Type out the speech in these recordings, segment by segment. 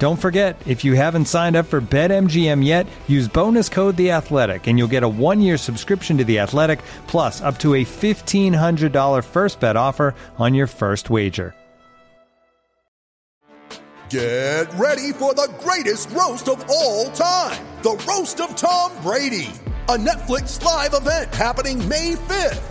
Don't forget, if you haven't signed up for BetMGM yet, use bonus code The Athletic, and you'll get a one-year subscription to The Athletic, plus up to a $1,500 first bet offer on your first wager. Get ready for the greatest roast of all time, The Roast of Tom Brady, a Netflix live event happening May 5th.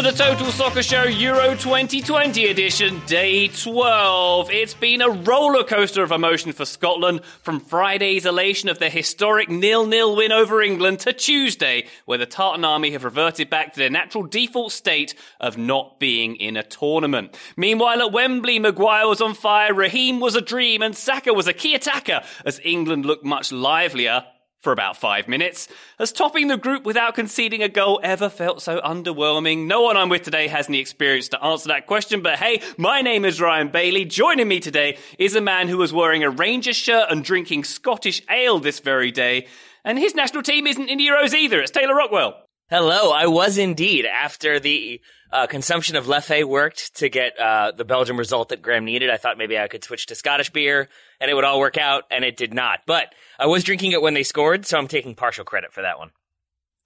The Total Soccer Show Euro 2020 edition, day 12. It's been a roller coaster of emotion for Scotland, from Friday's elation of their historic 0-0 win over England to Tuesday, where the Tartan Army have reverted back to their natural default state of not being in a tournament. Meanwhile, at Wembley, Maguire was on fire, Raheem was a dream, and Saka was a key attacker as England looked much livelier for about 5 minutes. As topping the group without conceding a goal ever felt so underwhelming? No one I'm with today has any experience to answer that question, but hey, my name is Ryan Bailey. Joining me today is a man who was wearing a Rangers shirt and drinking Scottish ale this very day, and his national team isn't in the Euros either. It's Taylor Rockwell. Hello, I was indeed. After the consumption of Leffe worked to get the Belgium result that Graham needed, I thought maybe I could switch to Scottish beer and it would all work out, and it did not. But I was drinking it when they scored, so I'm taking partial credit for that one.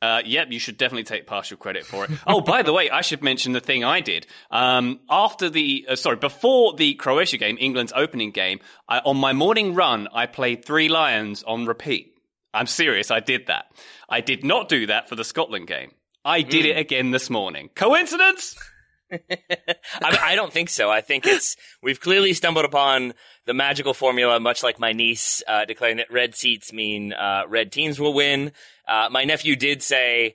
Yep, you should definitely take partial credit for it. Oh, by the way, I should mention the thing I did. Before the Croatia game, England's opening game, on my morning run, I played Three Lions on repeat. I'm serious, I did that. I did not do that for the Scotland game. I did it again this morning. Coincidence? I don't think so. I think we've clearly stumbled upon the magical formula, much like my niece declaring that red seats mean red teams will win. My nephew did say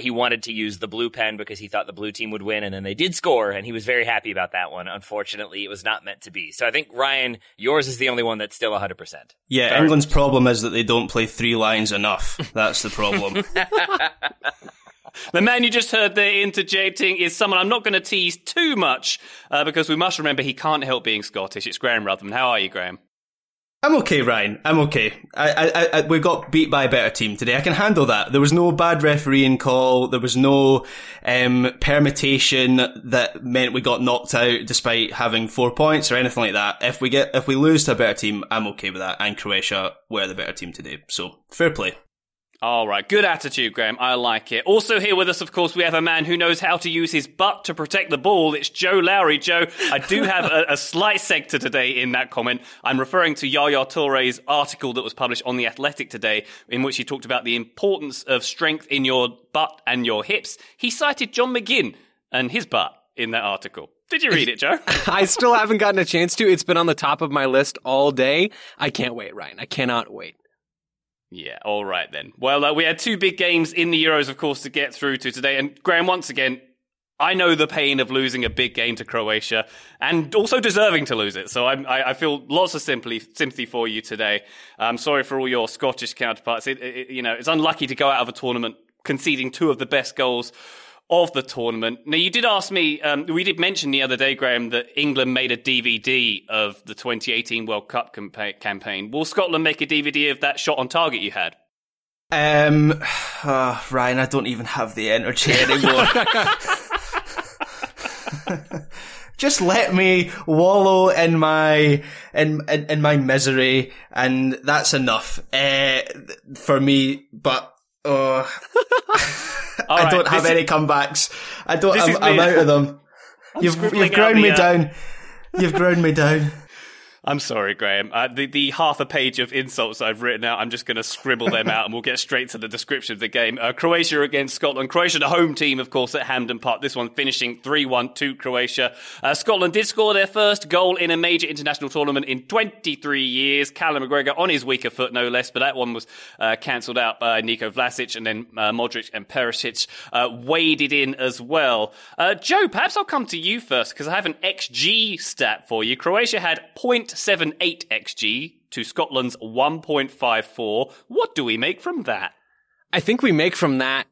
he wanted to use the blue pen because he thought the blue team would win, and then they did score, and he was very happy about that one. Unfortunately, it was not meant to be. So I think, Ryan, yours is the only one that's still 100%. Yeah, fair. England's problem is that they don't play Three Lions enough. That's the problem. The man you just heard there interjecting is someone I'm not going to tease too much because we must remember he can't help being Scottish. It's Graham Rutherman. How are you, Graham? I'm okay, Ryan. I'm okay. We got beat by a better team today. I can handle that. There was no bad refereeing call. There was no permutation that meant we got knocked out despite having 4 points or anything like that. If we lose to a better team, I'm okay with that. And Croatia were the better team today. So, fair play. All right. Good attitude, Graham. I like it. Also here with us, of course, we have a man who knows how to use his butt to protect the ball. It's Joe Lowry. Joe, I do have a slight sector today in that comment. I'm referring to Yaya Touré's article that was published on The Athletic today, in which he talked about the importance of strength in your butt and your hips. He cited John McGinn and his butt in that article. Did you read it, Joe? I still haven't gotten a chance to. It's been on the top of my list all day. I can't wait, Ryan. I cannot wait. Yeah, all right then. Well, we had two big games in the Euros, of course, to get through to today. And Graham, once again, I know the pain of losing a big game to Croatia and also deserving to lose it. So I feel lots of sympathy for you today. I'm sorry for all your Scottish counterparts. It's unlucky to go out of a tournament conceding two of the best goals of the tournament. Now, you did ask me, we did mention the other day, Graham, that England made a DVD of the 2018 World Cup campaign. Will Scotland make a DVD of that shot on target you had? Ryan, I don't even have the energy anymore. Just let me wallow in my misery, and that's enough for me. But I don't have any comebacks. I don't. I'm out of them. You've ground me down. You've ground me down. I'm sorry, Graham. The half a page of insults I've written out, I'm just going to scribble them out, and we'll get straight to the description of the game. Croatia against Scotland. Croatia, the home team, of course, at Hampden Park. This one finishing 3-1 to Croatia. Scotland did score their first goal in a major international tournament in 23 years. Callum McGregor on his weaker foot, no less, but that one was cancelled out by Niko Vlasic, and then Modric and Perisic waded in as well. Joe, perhaps I'll come to you first, because I have an XG stat for you. Croatia had 0.78 XG to Scotland's 1.54. What do we make from that? I think we make from that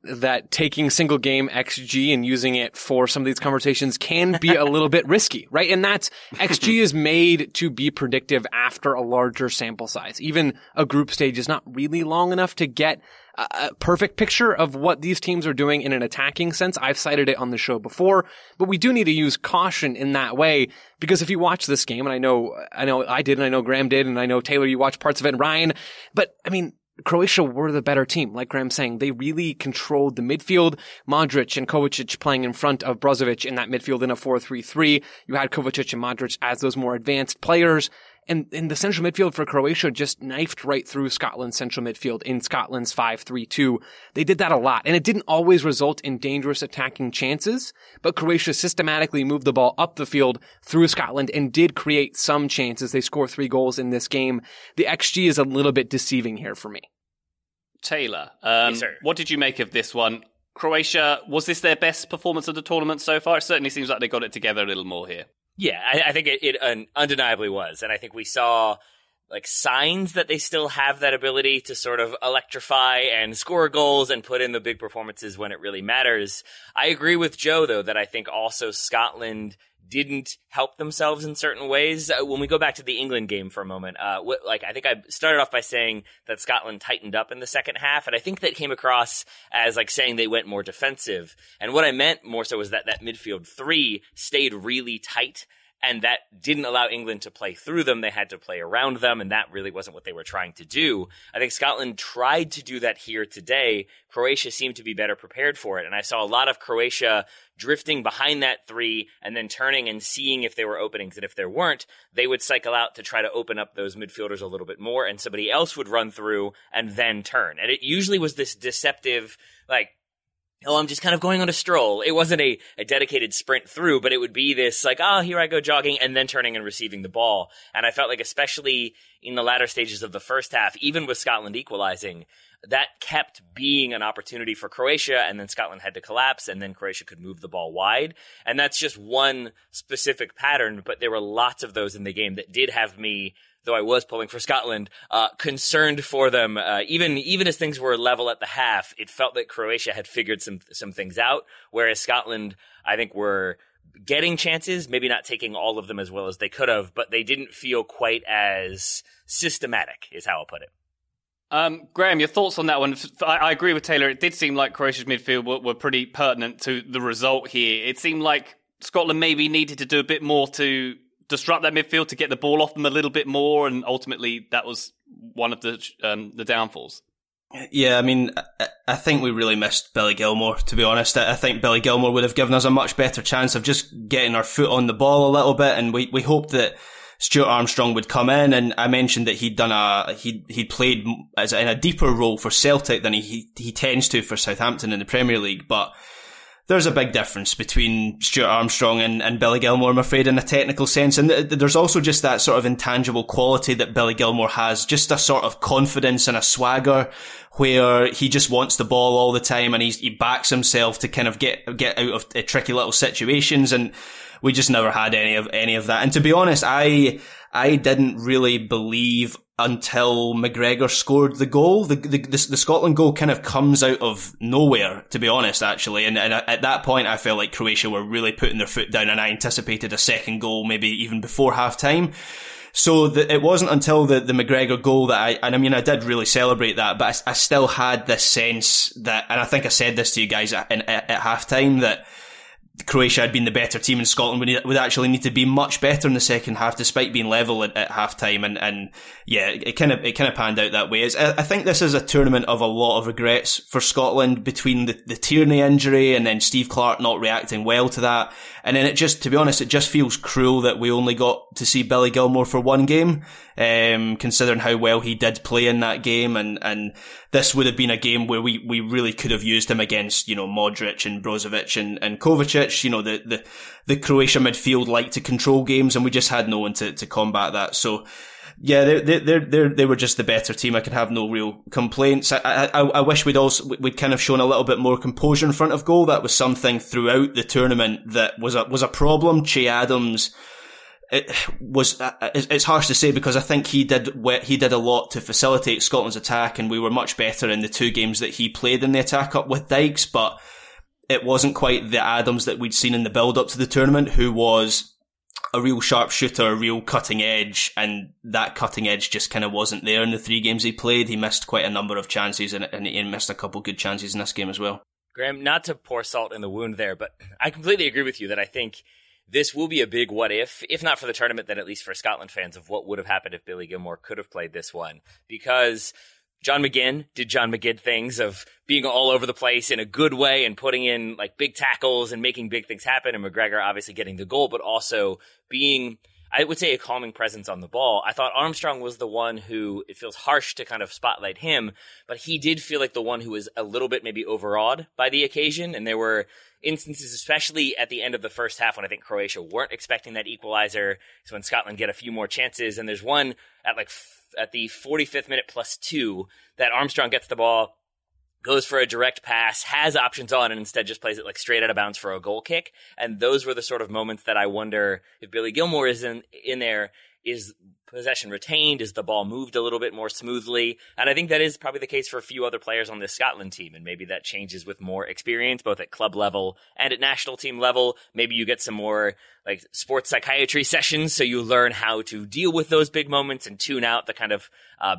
taking single game XG and using it for some of these conversations can be a little bit risky, right? And that's XG is made to be predictive after a larger sample size. Even a group stage is not really long enough to get a perfect picture of what these teams are doing in an attacking sense. I've cited it on the show before, but we do need to use caution in that way, because if you watch this game, and I know I did, and I know Graham did, and I know Taylor, you watched parts of it, and Ryan, but I mean, Croatia were the better team. Like Graham's saying, they really controlled the midfield. Modric and Kovacic playing in front of Brozovic in that midfield in a 4-3-3. You had Kovacic and Modric as those more advanced players. And in the central midfield for Croatia just knifed right through Scotland's central midfield in Scotland's 5-3-2. They did that a lot, and it didn't always result in dangerous attacking chances, but Croatia systematically moved the ball up the field through Scotland and did create some chances. They score 3 goals in this game. The XG is a little bit deceiving here for me. Taylor, what did you make of this one? Croatia, was this their best performance of the tournament so far? It certainly seems like they got it together a little more here. Yeah, I think it undeniably was. And I think we saw like signs that they still have that ability to sort of electrify and score goals and put in the big performances when it really matters. I agree with Joe, though, that I think also Scotland didn't help themselves in certain ways. When we go back to the England game for a moment, I think I started off by saying that Scotland tightened up in the second half, and I think that came across as like saying they went more defensive. And what I meant more so was that midfield three stayed really tight, and that didn't allow England to play through them. They had to play around them, and that really wasn't what they were trying to do. I think Scotland tried to do that here today. Croatia seemed to be better prepared for it, and I saw a lot of Croatia drifting behind that three and then turning and seeing if there were openings. And if there weren't, they would cycle out to try to open up those midfielders a little bit more, and somebody else would run through and then turn. And it usually was this deceptive, like, oh, I'm just kind of going on a stroll. It wasn't a dedicated sprint through, but it would be this like, oh, here I go jogging, and then turning and receiving the ball. And I felt like especially in the latter stages of the first half, even with Scotland equalizing, that kept being an opportunity for Croatia, and then Scotland had to collapse, and then Croatia could move the ball wide. And that's just one specific pattern, but there were lots of those in the game that did have me, though I was pulling for Scotland, concerned for them. Even as things were level at the half, it felt that Croatia had figured some things out, whereas Scotland, I think, were getting chances, maybe not taking all of them as well as they could have, but they didn't feel quite as systematic, is how I'll put it. Graham, your thoughts on that one? I agree with Taylor. It did seem like Croatia's midfield were pretty pertinent to the result here. It seemed like Scotland maybe needed to do a bit more to disrupt that midfield, to get the ball off them a little bit more, and ultimately that was one of the downfalls. Yeah, I mean, I think we really missed Billy Gilmour, to be honest. I think Billy Gilmour would have given us a much better chance of just getting our foot on the ball a little bit, and we hoped that Stuart Armstrong would come in, and I mentioned that he played as in a deeper role for Celtic than he tends to for Southampton in the Premier League, but there's a big difference between Stuart Armstrong and Billy Gilmour, I'm afraid, in a technical sense. And there's also just that sort of intangible quality that Billy Gilmour has, just a sort of confidence and a swagger where he just wants the ball all the time, and he backs himself to kind of get out of tricky little situations. And we just never had any of that. And to be honest, I didn't really believe until McGregor scored the goal. The Scotland goal kind of comes out of nowhere, to be honest, actually. And at that point, I felt like Croatia were really putting their foot down, and I anticipated a second goal, maybe even before half-time. So it wasn't until the McGregor goal that I did really celebrate that, but I still had this sense that, and I think I said this to you guys at half-time, that Croatia had been the better team and Scotland would actually need to be much better in the second half, despite being level at halftime. And yeah, it kind of panned out that way. I think this is a tournament of a lot of regrets for Scotland, between the Tierney injury and then Steve Clarke not reacting well to that. And then to be honest, it just feels cruel that we only got to see Billy Gilmour for one game, considering how well he did play in that game. And this would have been a game where we really could have used him against, Modric and Brozovic and Kovacic. The Croatia midfield like to control games, and we just had no one to combat that. So yeah, they were just the better team. I could have no real complaints. I wish we'd kind of shown a little bit more composure in front of goal. That was something throughout the tournament that was a problem. Che Adams, it's harsh to say, because I think he did a lot to facilitate Scotland's attack, and we were much better in the two games that he played in the attack up with Dykes, but it wasn't quite the Adams that we'd seen in the build up to the tournament, who was a real sharpshooter, a real cutting edge, and that cutting edge just kind of wasn't there in the three games he played. He missed quite a number of chances, and he missed a couple good chances in this game as well. Graham, not to pour salt in the wound there, but I completely agree with you that I think this will be a big what if not for the tournament, then at least for Scotland fans, of what would have happened if Billy Gilmour could have played this one, because John McGinn did John McGinn things of being all over the place in a good way and putting in like big tackles and making big things happen. And McGregor obviously getting the goal, but also being, I would say, a calming presence on the ball. I thought Armstrong was the one who, it feels harsh to kind of spotlight him, but he did feel like the one who was a little bit maybe overawed by the occasion. And there were instances, especially at the end of the first half, when I think Croatia weren't expecting that equalizer. So when Scotland get a few more chances, and there's one at the 45th minute +2 that Armstrong gets the ball, goes for a direct pass, has options on, and instead just plays it like straight out of bounds for a goal kick. And those were the sort of moments that I wonder if Billy Gilmour is in there, is possession retained, is the ball moved a little bit more smoothly. And I think that is probably the case for a few other players on this Scotland team, and maybe that changes with more experience, both at club level and at national team level. Maybe you get some more like sports psychiatry sessions, so you learn how to deal with those big moments and tune out the kind of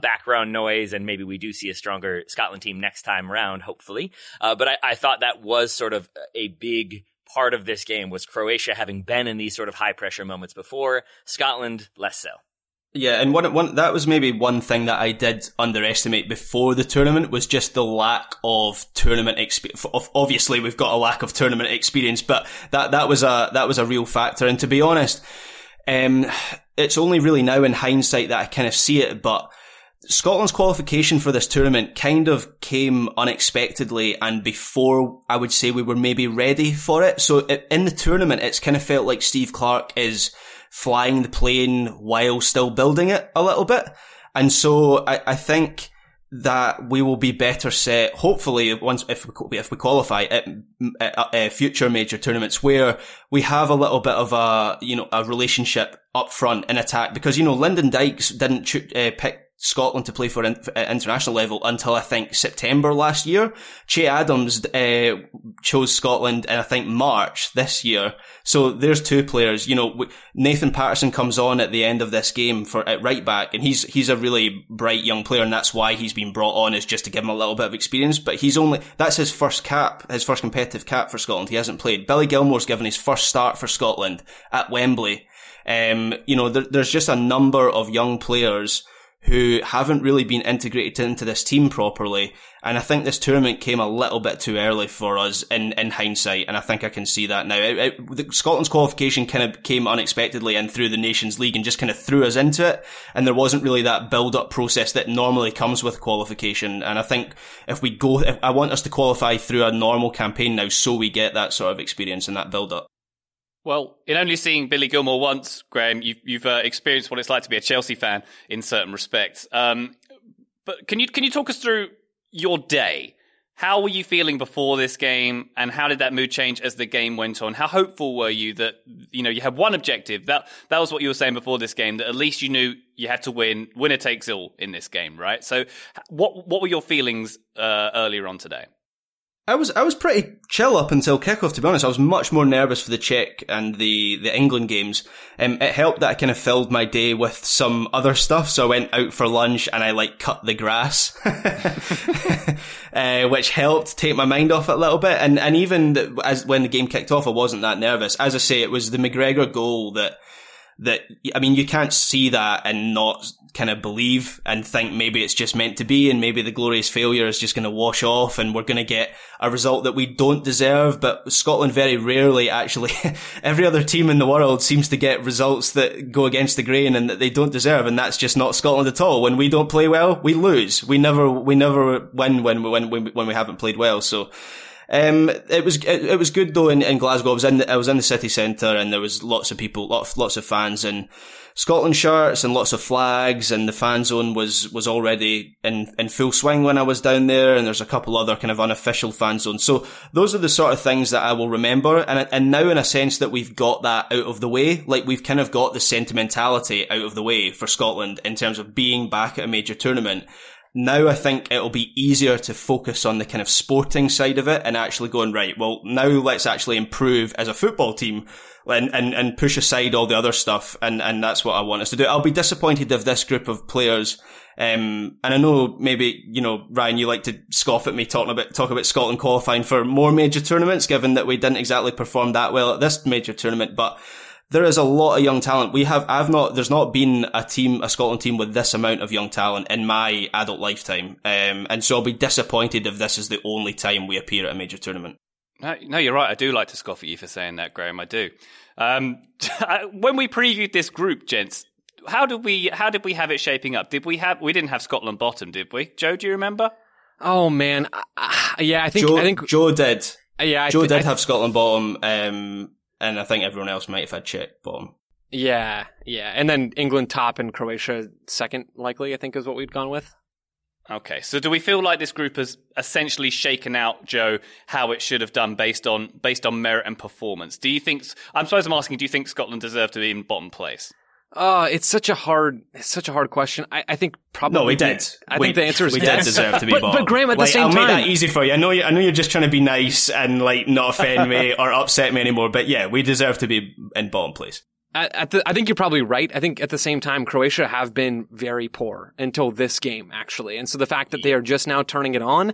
background noise, and maybe we do see a stronger Scotland team next time round, hopefully. But I thought that was sort of a big part of this game, was Croatia having been in these sort of high pressure moments before, Scotland less so. Yeah, and one that was maybe one thing that I did underestimate before the tournament, was just the lack of tournament experience. Obviously, we've got a lack of tournament experience, but that was a real factor. And to be honest, it's only really now in hindsight that I kind of see it, but Scotland's qualification for this tournament kind of came unexpectedly, and before, I would say, we were maybe ready for it. So in the tournament, it's kind of felt like Steve Clarke is flying the plane while still building it a little bit. And so I think that we will be better set, hopefully, once if we qualify at future major tournaments, where we have a little bit of a relationship up front in attack, because Lyndon Dykes didn't pick Scotland to play for international level until, I think, September last year. Che Adams chose Scotland in, I think, March this year. So there's two players. Nathan Patterson comes on at the end of this game at right back, and he's a really bright young player, and that's why he's been brought on, is just to give him a little bit of experience. But that's his first cap, his first competitive cap for Scotland. He hasn't played. Billy Gilmour's given his first start for Scotland at Wembley. There's just a number of young players who haven't really been integrated into this team properly. And I think this tournament came a little bit too early for us in hindsight, and I think I can see that now. Scotland's qualification kind of came unexpectedly in through the Nations League and just kind of threw us into it, and there wasn't really that build-up process that normally comes with qualification. And I think if I want us to qualify through a normal campaign now so we get that sort of experience and that build-up. Well, in only seeing Billy Gilmour once, Graham, you've experienced what it's like to be a Chelsea fan in certain respects. But can you talk us through your day? How were you feeling before this game, and how did that mood change as the game went on? How hopeful were you that you had one objective? That was what you were saying before this game, that at least you knew you had to win. Winner takes all in this game, right? So, what were your feelings earlier on today? I was pretty chill up until kickoff, to be honest. I was much more nervous for the Czech and the England games. It helped that I kind of filled my day with some other stuff. So I went out for lunch and I cut the grass, which helped take my mind off it a little bit. And even as when the game kicked off, I wasn't that nervous. As I say, it was the McGregor goal that I mean, you can't see that and not kind of believe and think maybe it's just meant to be, and maybe the glorious failure is just going to wash off and we're going to get a result that we don't deserve. But Scotland very rarely, actually, every other team in the world seems to get results that go against the grain and that they don't deserve, and that's just not Scotland at all. When we don't play well, we lose. We never win when we haven't played well. So it was good though in Glasgow. I was in the city centre, and there was lots of people, lots of fans in Scotland shirts and lots of flags, and the fan zone was already in full swing when I was down there, and there's a couple other kind of unofficial fan zones. So those are the sort of things that I will remember, and now in a sense that we've got that out of the way, like we've kind of got the sentimentality out of the way for Scotland in terms of being back at a major tournament. Now I think it'll be easier to focus on the kind of sporting side of it and actually going, right, well, now let's actually improve as a football team and push aside all the other stuff. And that's what I want us to do. I'll be disappointed if this group of players, and I know maybe, Ryan, you like to scoff at me talking about Scotland qualifying for more major tournaments, given that we didn't exactly perform that well at this major tournament, but there is a lot of young talent. There's not been a Scotland team with this amount of young talent in my adult lifetime. And so I'll be disappointed if this is the only time we appear at a major tournament. No, you're right. I do like to scoff at you for saying that, Graham. I do. When we previewed this group, gents, how did we have it shaping up? We didn't have Scotland bottom, did we? Joe, do you remember? Oh man. Yeah, I think Joe did. Yeah. Joe did have Scotland bottom. And I think everyone else might have had Czech bottom. Yeah. And then England top and Croatia second, likely, I think is what we'd gone with. Okay, so do we feel like this group has essentially shaken out, Joe, how it should have done based on merit and performance? Do you think Scotland deserved to be in bottom place? It's such a hard question. I think probably. No, we did. I think the answer is yes. We did deserve to be bottom. But Graham, at the same time, I'll make that easy for you. I know you're just trying to be nice and not offend me or upset me anymore. But yeah, we deserve to be in bottom place. I think you're probably right. I think at the same time, Croatia have been very poor until this game, actually. And so the fact that they are just now turning it on,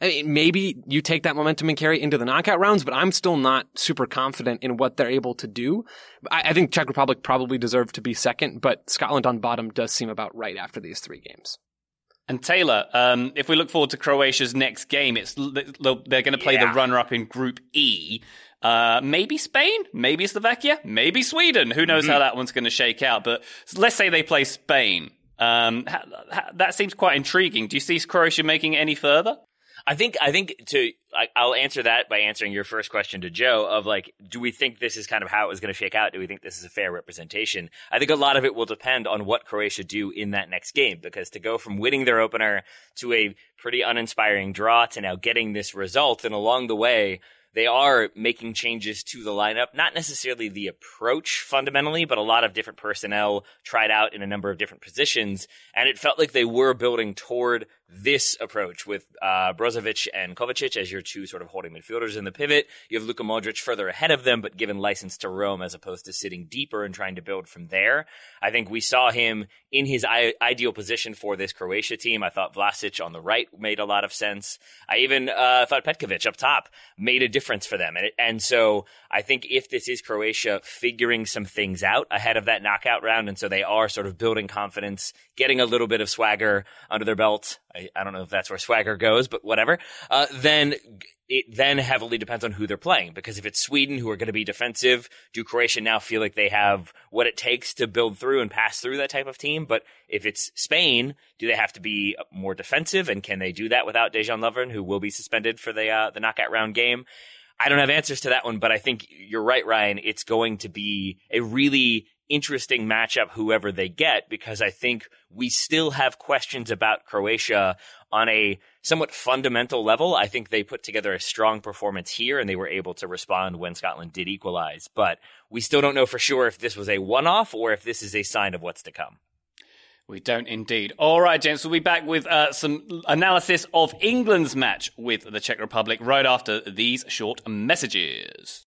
maybe you take that momentum and carry into the knockout rounds, but I'm still not super confident in what they're able to do. I think Czech Republic probably deserved to be second, but Scotland on bottom does seem about right after these three games. And Taylor, if we look forward to Croatia's next game, they're going to play the runner-up in Group E. Maybe Spain, maybe Slovakia, maybe Sweden. Who knows how that one's going to shake out? But let's say they play Spain. That seems quite intriguing. Do you see Croatia making it any further? I'll answer that by answering your first question to Joe of do we think this is kind of how it was going to shake out? Do we think this is a fair representation? I think a lot of it will depend on what Croatia do in that next game, because to go from winning their opener to a pretty uninspiring draw to now getting this result, and along the way, they are making changes to the lineup, not necessarily the approach fundamentally, but a lot of different personnel tried out in a number of different positions. And it felt like they were building toward this approach with Brozovic and Kovacic as your two sort of holding midfielders in the pivot. You have Luka Modric further ahead of them, but given license to roam as opposed to sitting deeper and trying to build from there. I think we saw him in his ideal position for this Croatia team. I thought Vlasic on the right made a lot of sense. I even thought Petković up top made a difference for them. And so I think if this is Croatia figuring some things out ahead of that knockout round, and so they are sort of building confidence, getting a little bit of swagger under their belt. I don't know if that's where swagger goes, but whatever. Then it heavily depends on who they're playing, because if it's Sweden who are going to be defensive, do Croatia now feel like they have what it takes to build through and pass through that type of team? But if it's Spain, do they have to be more defensive, and can they do that without Dejan Lovren, who will be suspended for the knockout round game? I don't have answers to that one, but I think you're right, Ryan. It's going to be a really interesting matchup, whoever they get, because I think we still have questions about Croatia on a somewhat fundamental level. I think they put together a strong performance here, and they were able to respond when Scotland did equalize. But we still don't know for sure if this was a one-off or if this is a sign of what's to come. We don't indeed. All right, gents, we'll be back with some analysis of England's match with the Czech Republic right after these short messages.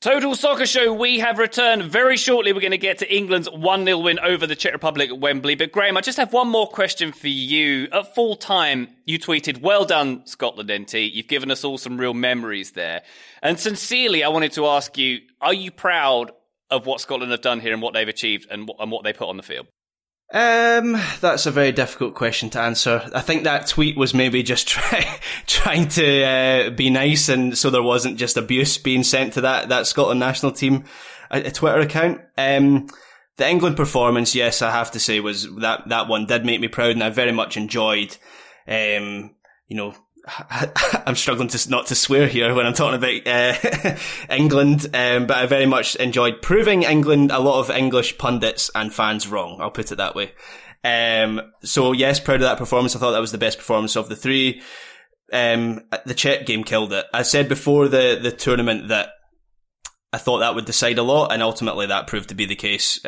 Total Soccer Show, we have returned very shortly. We're going to get to England's 1-0 win over the Czech Republic at Wembley. But Graham, I just have one more question for you. At full time, you tweeted, "Well done, Scotland NT. You've given us all some real memories there." And sincerely, I wanted to ask you, are you proud of what Scotland have done here and what they've achieved and what they put on the field? That's a very difficult question to answer. I think that tweet was maybe just trying to be nice, and so there wasn't just abuse being sent to that Scotland national team a Twitter account. The England performance, yes, I have to say, was that one did make me proud, and I very much enjoyed. I'm struggling not to swear here when I'm talking about England, but I very much enjoyed proving England, a lot of English pundits and fans wrong. I'll put it that way. So yes, proud of that performance. I thought that was the best performance of the three. The Czech game killed it. I said before the tournament that I thought that would decide a lot, and ultimately that proved to be the case.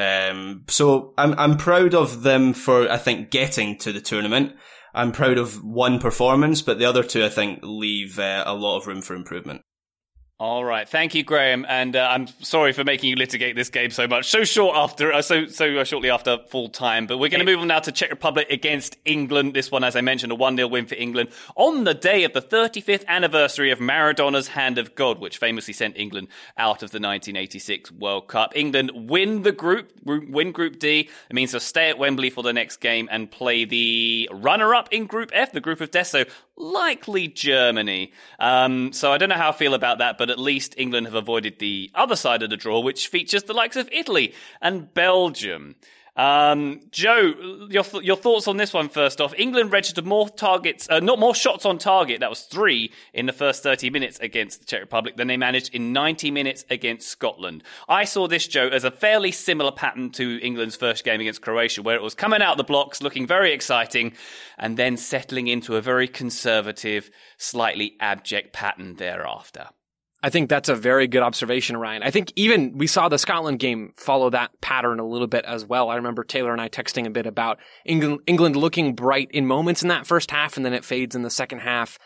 So I'm proud of them for, I think, getting to the tournament. I'm proud of one performance, but the other two, I think, leave a lot of room for improvement. All right. Thank you, Graham. And I'm sorry for making you litigate this game so much, shortly after full time. But we're going to move on now to Czech Republic against England. This one, as I mentioned, a 1-0 win for England on the day of the 35th anniversary of Maradona's Hand of God, which famously sent England out of the 1986 World Cup. England win Group D. It means they'll stay at Wembley for the next game and play the runner-up in Group F, the group of death, so likely Germany. So I don't know how I feel about that, but at least England have avoided the other side of the draw, which features the likes of Italy and Belgium. Joe, your thoughts on this one first off. England registered more shots on target, that was 3, in the first 30 minutes against the Czech Republic than they managed in 90 minutes against Scotland. I saw this, Joe, as a fairly similar pattern to England's first game against Croatia, where it was coming out of the blocks, looking very exciting, and then settling into a very conservative, slightly abject pattern thereafter. I think that's a very good observation, Ryan. I think even we saw the Scotland game follow that pattern a little bit as well. I remember Taylor and I texting a bit about England looking bright in moments in that first half, and then it fades in the second half.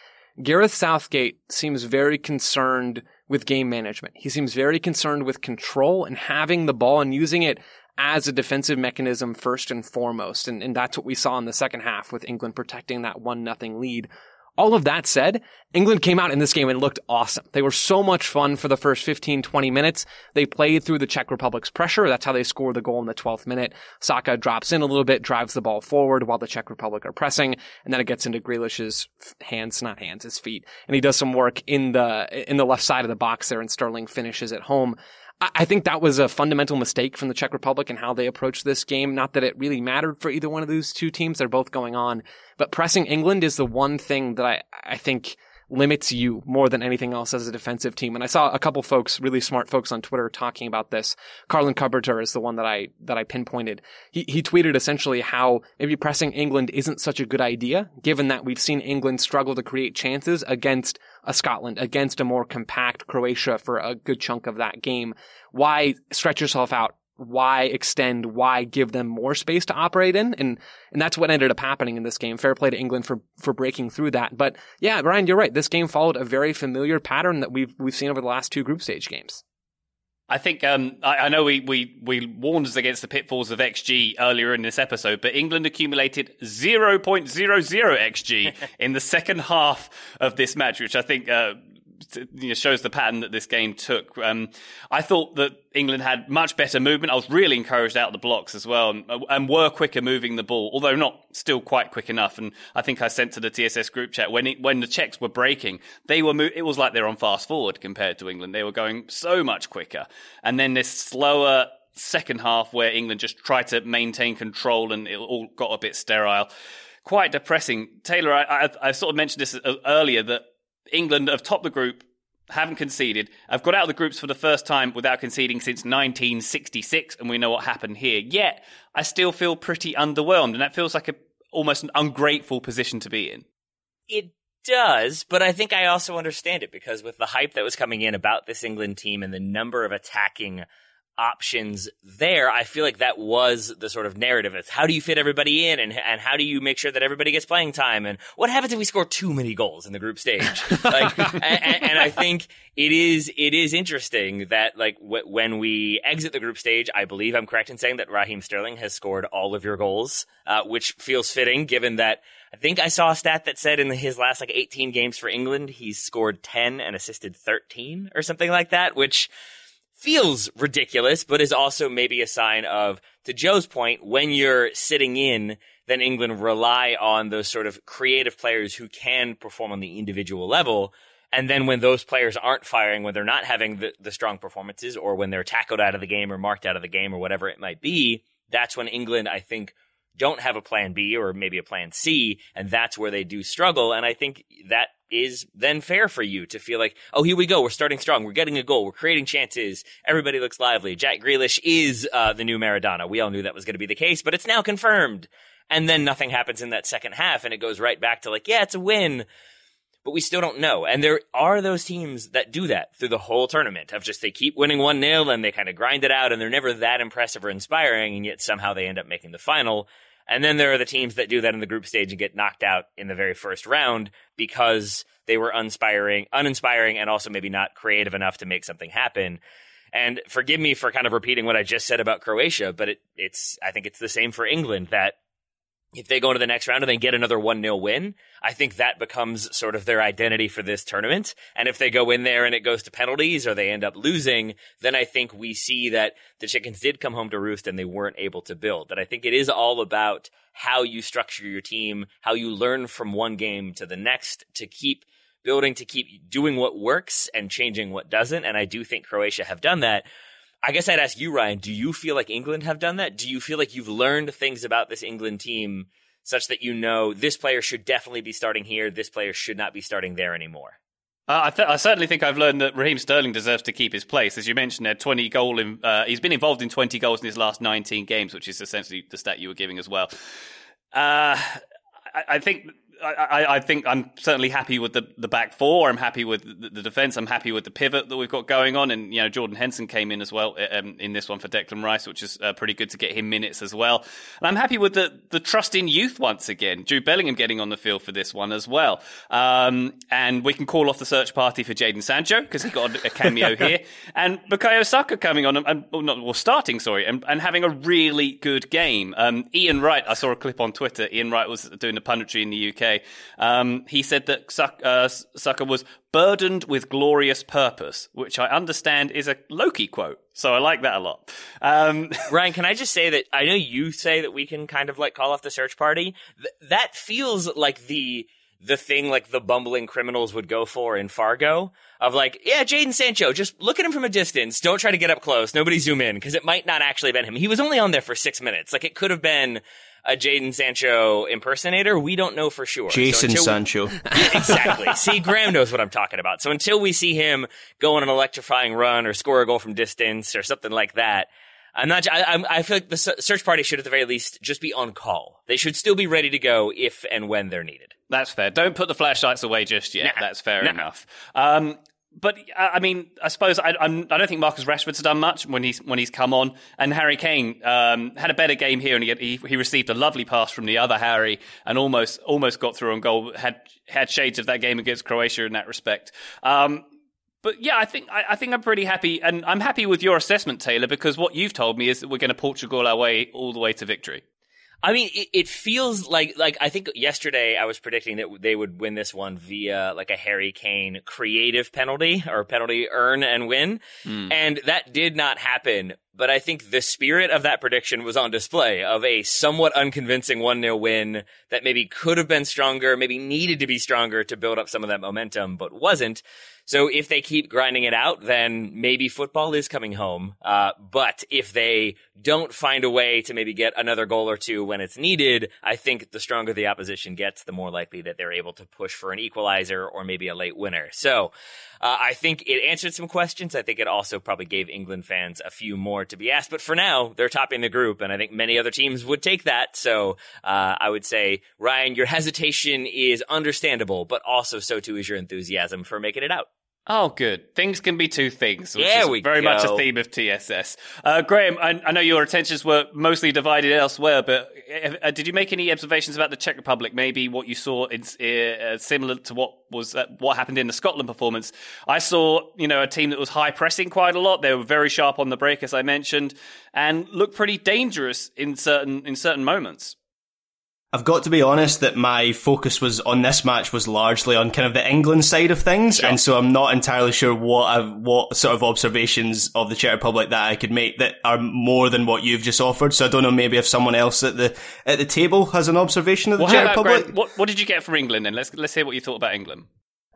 Gareth Southgate seems very concerned with game management. He seems very concerned with control and having the ball and using it as a defensive mechanism first and foremost. And that's what we saw in the second half with England protecting that 1-0 lead. All of that said, England came out in this game and looked awesome. They were so much fun for the first 15, 20 minutes. They played through the Czech Republic's pressure. That's how they scored the goal in the 12th minute. Saka drops in a little bit, drives the ball forward while the Czech Republic are pressing, and then it gets into Grealish's his feet. And he does some work in the left side of the box there, and Sterling finishes at home. I think that was a fundamental mistake from the Czech Republic and how they approached this game. Not that it really mattered for either one of those two teams. They're both going on. But pressing England is the one thing that I think limits you more than anything else as a defensive team. And I saw a couple folks, really smart folks on Twitter talking about this. Carlin Cubberter is the one that I pinpointed. He tweeted essentially how maybe pressing England isn't such a good idea, given that we've seen England struggle to create chances against a Scotland, against a more compact Croatia for a good chunk of that game. Why stretch yourself out? Why extend? Why give them more space to operate in? And that's what ended up happening in this game. Fair play to England for breaking through that. But yeah, Brian, you're right. This game followed a very familiar pattern that we've seen over the last two group stage games. I think I know we warned us against the pitfalls of XG earlier in this episode, but England accumulated 0.00 XG in the second half of this match, which I think shows the pattern that this game took. I thought that England had much better movement. I was really encouraged out of the blocks as well, and were quicker moving the ball, although not still quite quick enough. And I think I sent to the TSS group chat when the Czechs were breaking, they were it was like they're on fast forward compared to England. They were going so much quicker, and then this slower second half where England just tried to maintain control, and it all got a bit sterile. Quite depressing. Taylor, I sort of mentioned this earlier that England have topped the group, haven't conceded. I've got out of the groups for the first time without conceding since 1966, and we know what happened here. Yet, I still feel pretty underwhelmed, and that feels like almost an ungrateful position to be in. It does, but I think I also understand it, because with the hype that was coming in about this England team and the number of attacking options there, I feel like that was the sort of narrative. It's how do you fit everybody in, and how do you make sure that everybody gets playing time, and what happens if we score too many goals in the group stage? and I think it is interesting that when we exit the group stage, I believe I'm correct in saying that Raheem Sterling has scored all of your goals, which feels fitting given that I think I saw a stat that said in his last 18 games for England, he's scored 10 and assisted 13 or something like that, which feels ridiculous, but is also maybe a sign of, to Joe's point, when you're sitting in, then England rely on those sort of creative players who can perform on the individual level. And then when those players aren't firing, when they're not having the strong performances, or when they're tackled out of the game or marked out of the game or whatever it might be, that's when England, I think, don't have a plan B or maybe a plan C, and that's where they do struggle. And I think that is then fair for you to feel like, oh, here we go. We're starting strong. We're getting a goal. We're creating chances. Everybody looks lively. Jack Grealish is the new Maradona. We all knew that was going to be the case, but it's now confirmed. And then nothing happens in that second half, and it goes right back to it's a win, but we still don't know. And there are those teams that do that through the whole tournament of just they keep winning 1-0 and they kind of grind it out, and they're never that impressive or inspiring, and yet somehow they end up making the final. And then there are the teams that do that in the group stage and get knocked out in the very first round because they were uninspiring, and also maybe not creative enough to make something happen. And forgive me for kind of repeating what I just said about Croatia, but I think it's the same for England, that if they go into the next round and they get another 1-0 win, I think that becomes sort of their identity for this tournament. And if they go in there and it goes to penalties or they end up losing, then I think we see that the chickens did come home to roost and they weren't able to build. That I think it is all about how you structure your team, how you learn from one game to the next to keep building, to keep doing what works and changing what doesn't. And I do think Croatia have done that. I guess I'd ask you, Ryan, do you feel like England have done that? Do you feel like you've learned things about this England team such that you know this player should definitely be starting here, this player should not be starting there anymore? I certainly think I've learned that Raheem Sterling deserves to keep his place. As you mentioned, he's been involved in 20 goals in his last 19 games, which is essentially the stat you were giving as well. I think I'm certainly happy with the back four. I'm happy with the defence. I'm happy with the pivot that we've got going on. And, Jordan Henson came in as well in this one for Declan Rice, which is pretty good to get him minutes as well. And I'm happy with the trust in youth once again. Jude Bellingham getting on the field for this one as well. And we can call off the search party for Jadon Sancho because he got a cameo here. And Bukayo Saka coming on and having a really good game. Ian Wright, I saw a clip on Twitter. Ian Wright was doing the punditry in the UK. UK. He said that Saka was burdened with glorious purpose, which I understand is a Loki quote. So I like that a lot. Ryan, can I just say that I know you say that we can kind of like call off the search party. That feels like the thing like the bumbling criminals would go for in Fargo of like, yeah, Jadon Sancho, just look at him from a distance. Don't try to get up close. Nobody zoom in because it might not actually have been him. He was only on there for 6 minutes. Like it could have been a Jadon Sancho impersonator. We don't know for sure. Sancho. Yeah, exactly. See, Graham knows what I'm talking about. So until we see him go on an electrifying run or score a goal from distance or something like that, I feel like the search party should at the very least just be on call. They should still be ready to go if and when they're needed. That's fair. Don't put the flashlights away just yet. Nah, that's fair enough. But I mean, I suppose I don't think Marcus Rashford's done much when he's come on. And Harry Kane had a better game here, and he received a lovely pass from the other Harry, and almost got through on goal. Had shades of that game against Croatia in that respect. But yeah, I think I'm pretty happy, and I'm happy with your assessment, Taylor, because what you've told me is that we're going to Portugal our way all the way to victory. I mean, it feels like I think yesterday I was predicting that they would win this one via like a Harry Kane creative penalty or penalty earn and win. And that did not happen. But I think the spirit of that prediction was on display of a somewhat unconvincing 1-0 win that maybe could have been stronger, maybe needed to be stronger to build up some of that momentum, but wasn't. So if they keep grinding it out, then maybe football is coming home. But if they don't find a way to maybe get another goal or two when it's needed, I think the stronger the opposition gets, the more likely that they're able to push for an equalizer or maybe a late winner. So I think it answered some questions. I think it also probably gave England fans a few more to be asked. But for now, they're topping the group, and I think many other teams would take that. So I would say, Ryan, your hesitation is understandable, but also so too is your enthusiasm for making it out. Oh, good. Things can be two things, which is very much a theme of TSS. Graham, I know your attentions were mostly divided elsewhere, but did you make any observations about the Czech Republic? Maybe what you saw is similar to what happened in the Scotland performance. I saw, a team that was high pressing quite a lot. They were very sharp on the break, as I mentioned, and looked pretty dangerous in certain moments. I've got to be honest that my focus was on this match was largely on kind of the England side of things. Sure. And so I'm not entirely sure what sort of observations of the Czech Republic that I could make that are more than what you've just offered. So I don't know, maybe if someone else at the table has an observation of the Czech Republic. Graham, what did you get from England then? Let's hear what you thought about England.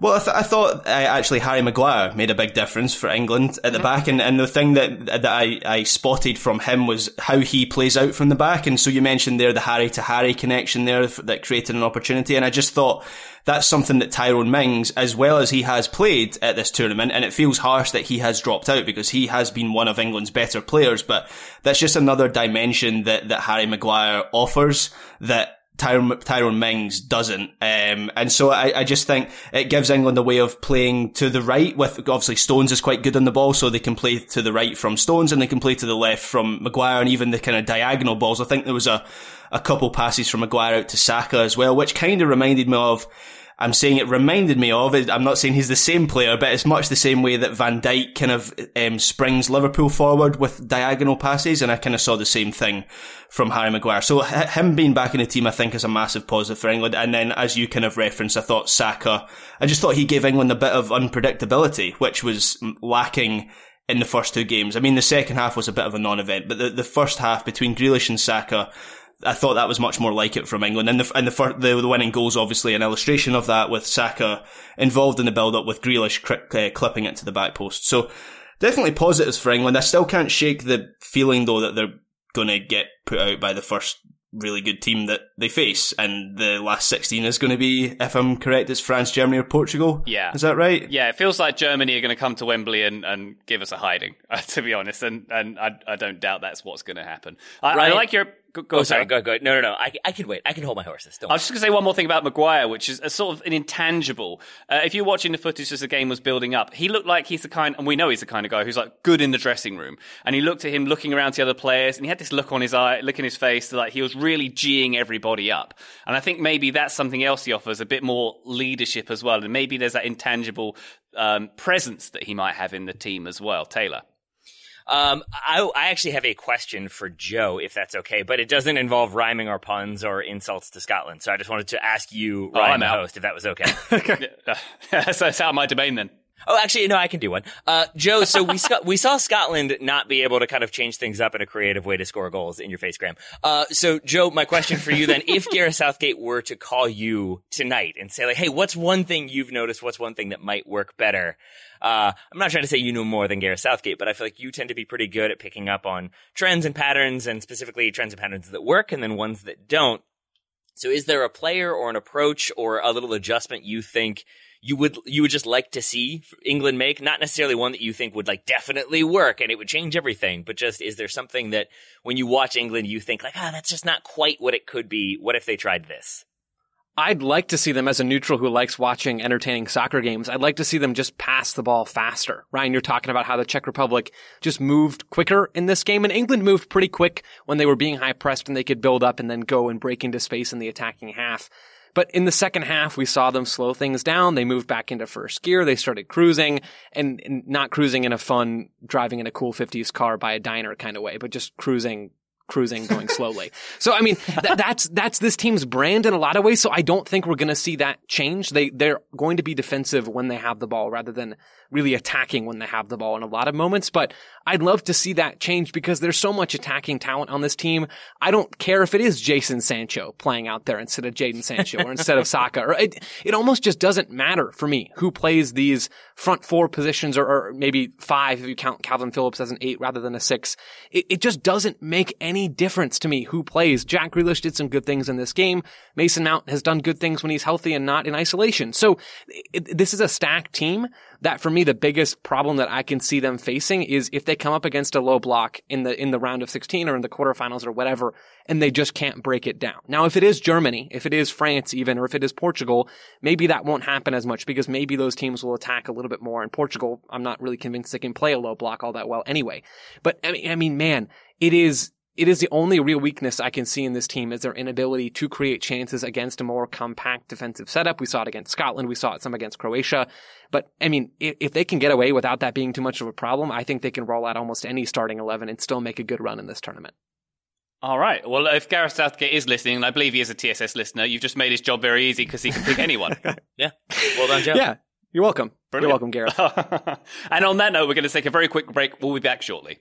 Well, I thought actually Harry Maguire made a big difference for England at the back, and the thing that I spotted from him was how he plays out from the back. And so you mentioned there the Harry to Harry connection there that created an opportunity, and I just thought that's something that Tyrone Mings, as well as he has played at this tournament, and it feels harsh that he has dropped out because he has been one of England's better players, but that's just another dimension that Harry Maguire offers that Tyrone Mings doesn't. And so I just think it gives England a way of playing to the right with, obviously Stones is quite good on the ball, so they can play to the right from Stones and they can play to the left from Maguire, and even the kind of diagonal balls. I think there was a couple passes from Maguire out to Saka as well, which kind of reminded me of, I'm not saying he's the same player, but it's much the same way that Van Dijk kind of springs Liverpool forward with diagonal passes, and I kind of saw the same thing from Harry Maguire. So him being back in the team, I think, is a massive positive for England. And then, as you kind of referenced, I thought Saka, I just thought he gave England a bit of unpredictability, which was lacking in the first two games. I mean, the second half was a bit of a non-event, but the first half between Grealish and Saka, I thought that was much more like it from England. And the winning goal's obviously an illustration of that, with Saka involved in the build-up with Grealish clipping it to the back post. So definitely positives for England. I still can't shake the feeling, though, that they're going to get put out by the first really good team that they face. And the last 16 is going to be, if I'm correct, it's France, Germany or Portugal. Yeah. Is that right? Yeah, it feels like Germany are going to come to Wembley and give us a hiding, to be honest. And I don't doubt that's what's going to happen. I like your... Go. No. I can wait. I can hold my horses. I was just going to say one more thing about Maguire, which is a sort of an intangible. If you're watching the footage as the game was building up, he looked like he's the kind of guy who's like good in the dressing room. And you looked at him looking around to other players, and he had this look in his face, like he was really geeing everybody up. And I think maybe that's something else he offers, a bit more leadership as well. And maybe there's that intangible presence that he might have in the team as well. Taylor. I actually have a question for Joe, if that's okay, but it doesn't involve rhyming or puns or insults to Scotland. So I just wanted to ask you, Ryan, the host, if that was okay. That's out of my domain then. Oh, actually, no, I can do one. Joe, so we saw Scotland not be able to kind of change things up in a creative way to score goals in your face, Graham. So Joe, my question for you then, if Gareth Southgate were to call you tonight and say like, hey, what's one thing you've noticed? What's one thing that might work better? I'm not trying to say you know more than Gareth Southgate, but I feel like you tend to be pretty good at picking up on trends and patterns, and specifically trends and patterns that work and then ones that don't. So is there a player or an approach or a little adjustment you think you would just like to see England make? Not necessarily one that you think would like definitely work and it would change everything, but just is there something that when you watch England you think like, that's just not quite what it could be. What if they tried this? I'd like to see them, as a neutral who likes watching entertaining soccer games, I'd like to see them just pass the ball faster. Ryan, you're talking about how the Czech Republic just moved quicker in this game, and England moved pretty quick when they were being high pressed and they could build up and then go and break into space in the attacking half. But in the second half, we saw them slow things down. They moved back into first gear. They started cruising, and not cruising in a fun, driving in a cool 50s car by a diner kind of way, but just cruising, going slowly. So, I mean, that's this team's brand in a lot of ways. So I don't think we're going to see that change. They're going to be defensive when they have the ball rather than really attacking when they have the ball in a lot of moments. But I'd love to see that change because there's so much attacking talent on this team. I don't care if it is Jason Sancho playing out there instead of Jadon Sancho or instead of Saka. Or it almost just doesn't matter for me who plays these front four positions, or maybe five if you count Calvin Phillips as an 8 rather than a 6. It just doesn't make any difference to me who plays. Jack Grealish did some good things in this game. Mason Mount has done good things when he's healthy and not in isolation. So this is a stacked team that, for me, the biggest problem that I can see them facing is if they come up against a low block in the round of 16 or in the quarterfinals or whatever, and they just can't break it down. Now, if it is Germany, if it is France even, or if it is Portugal, maybe that won't happen as much because maybe those teams will attack a little bit more. And Portugal, I'm not really convinced they can play a low block all that well anyway. But I mean, man, it is the only real weakness I can see in this team is their inability to create chances against a more compact defensive setup. We saw it against Scotland. We saw it some against Croatia. But, I mean, if they can get away without that being too much of a problem, I think they can roll out almost any starting 11 and still make a good run in this tournament. All right. Well, if Gareth Southgate is listening, and I believe he is a TSS listener, you've just made his job very easy because he can pick anyone. Yeah. Well done, Joe. Yeah. You're welcome. Brilliant. You're welcome, Gareth. And on that note, we're going to take a very quick break. We'll be back shortly.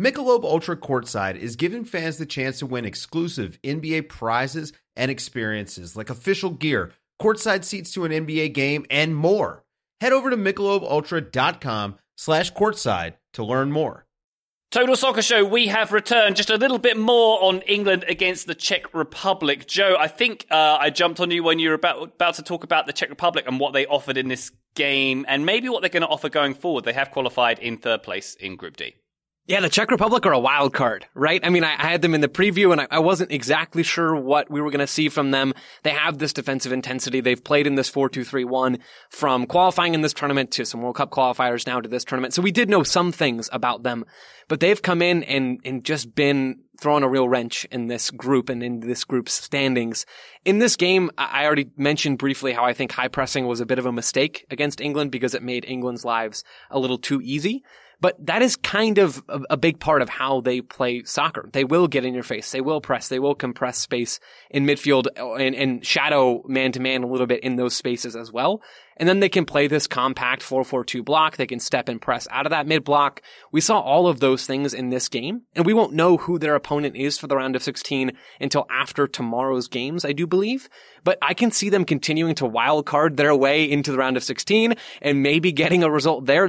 Michelob Ultra Courtside is giving fans the chance to win exclusive NBA prizes and experiences like official gear, courtside seats to an NBA game, and more. Head over to MichelobUltra.com/courtside to learn more. Total Soccer Show, we have returned. Just a little bit more on England against the Czech Republic. Joe, I think I jumped on you when you were about to talk about the Czech Republic and what they offered in this game and maybe what they're going to offer going forward. They have qualified in third place in Group D. Yeah, the Czech Republic are a wild card, right? I mean, I had them in the preview and I wasn't exactly sure what we were going to see from them. They have this defensive intensity. They've played in this 4-2-3-1 from qualifying in this tournament to some World Cup qualifiers now to this tournament. So we did know some things about them, but they've come in and just been throwing a real wrench in this group and in this group's standings. In this game, I already mentioned briefly how I think high pressing was a bit of a mistake against England because it made England's lives a little too easy. But that is kind of a big part of how they play soccer. They will get in your face. They will press. They will compress space in midfield and shadow man-to-man a little bit in those spaces as well. And then they can play this compact 4-4-2 block. They can step and press out of that mid block. We saw all of those things in this game, and we won't know who their opponent is for the round of 16 until after tomorrow's games, I do believe. But I can see them continuing to wild card their way into the round of 16 and maybe getting a result there.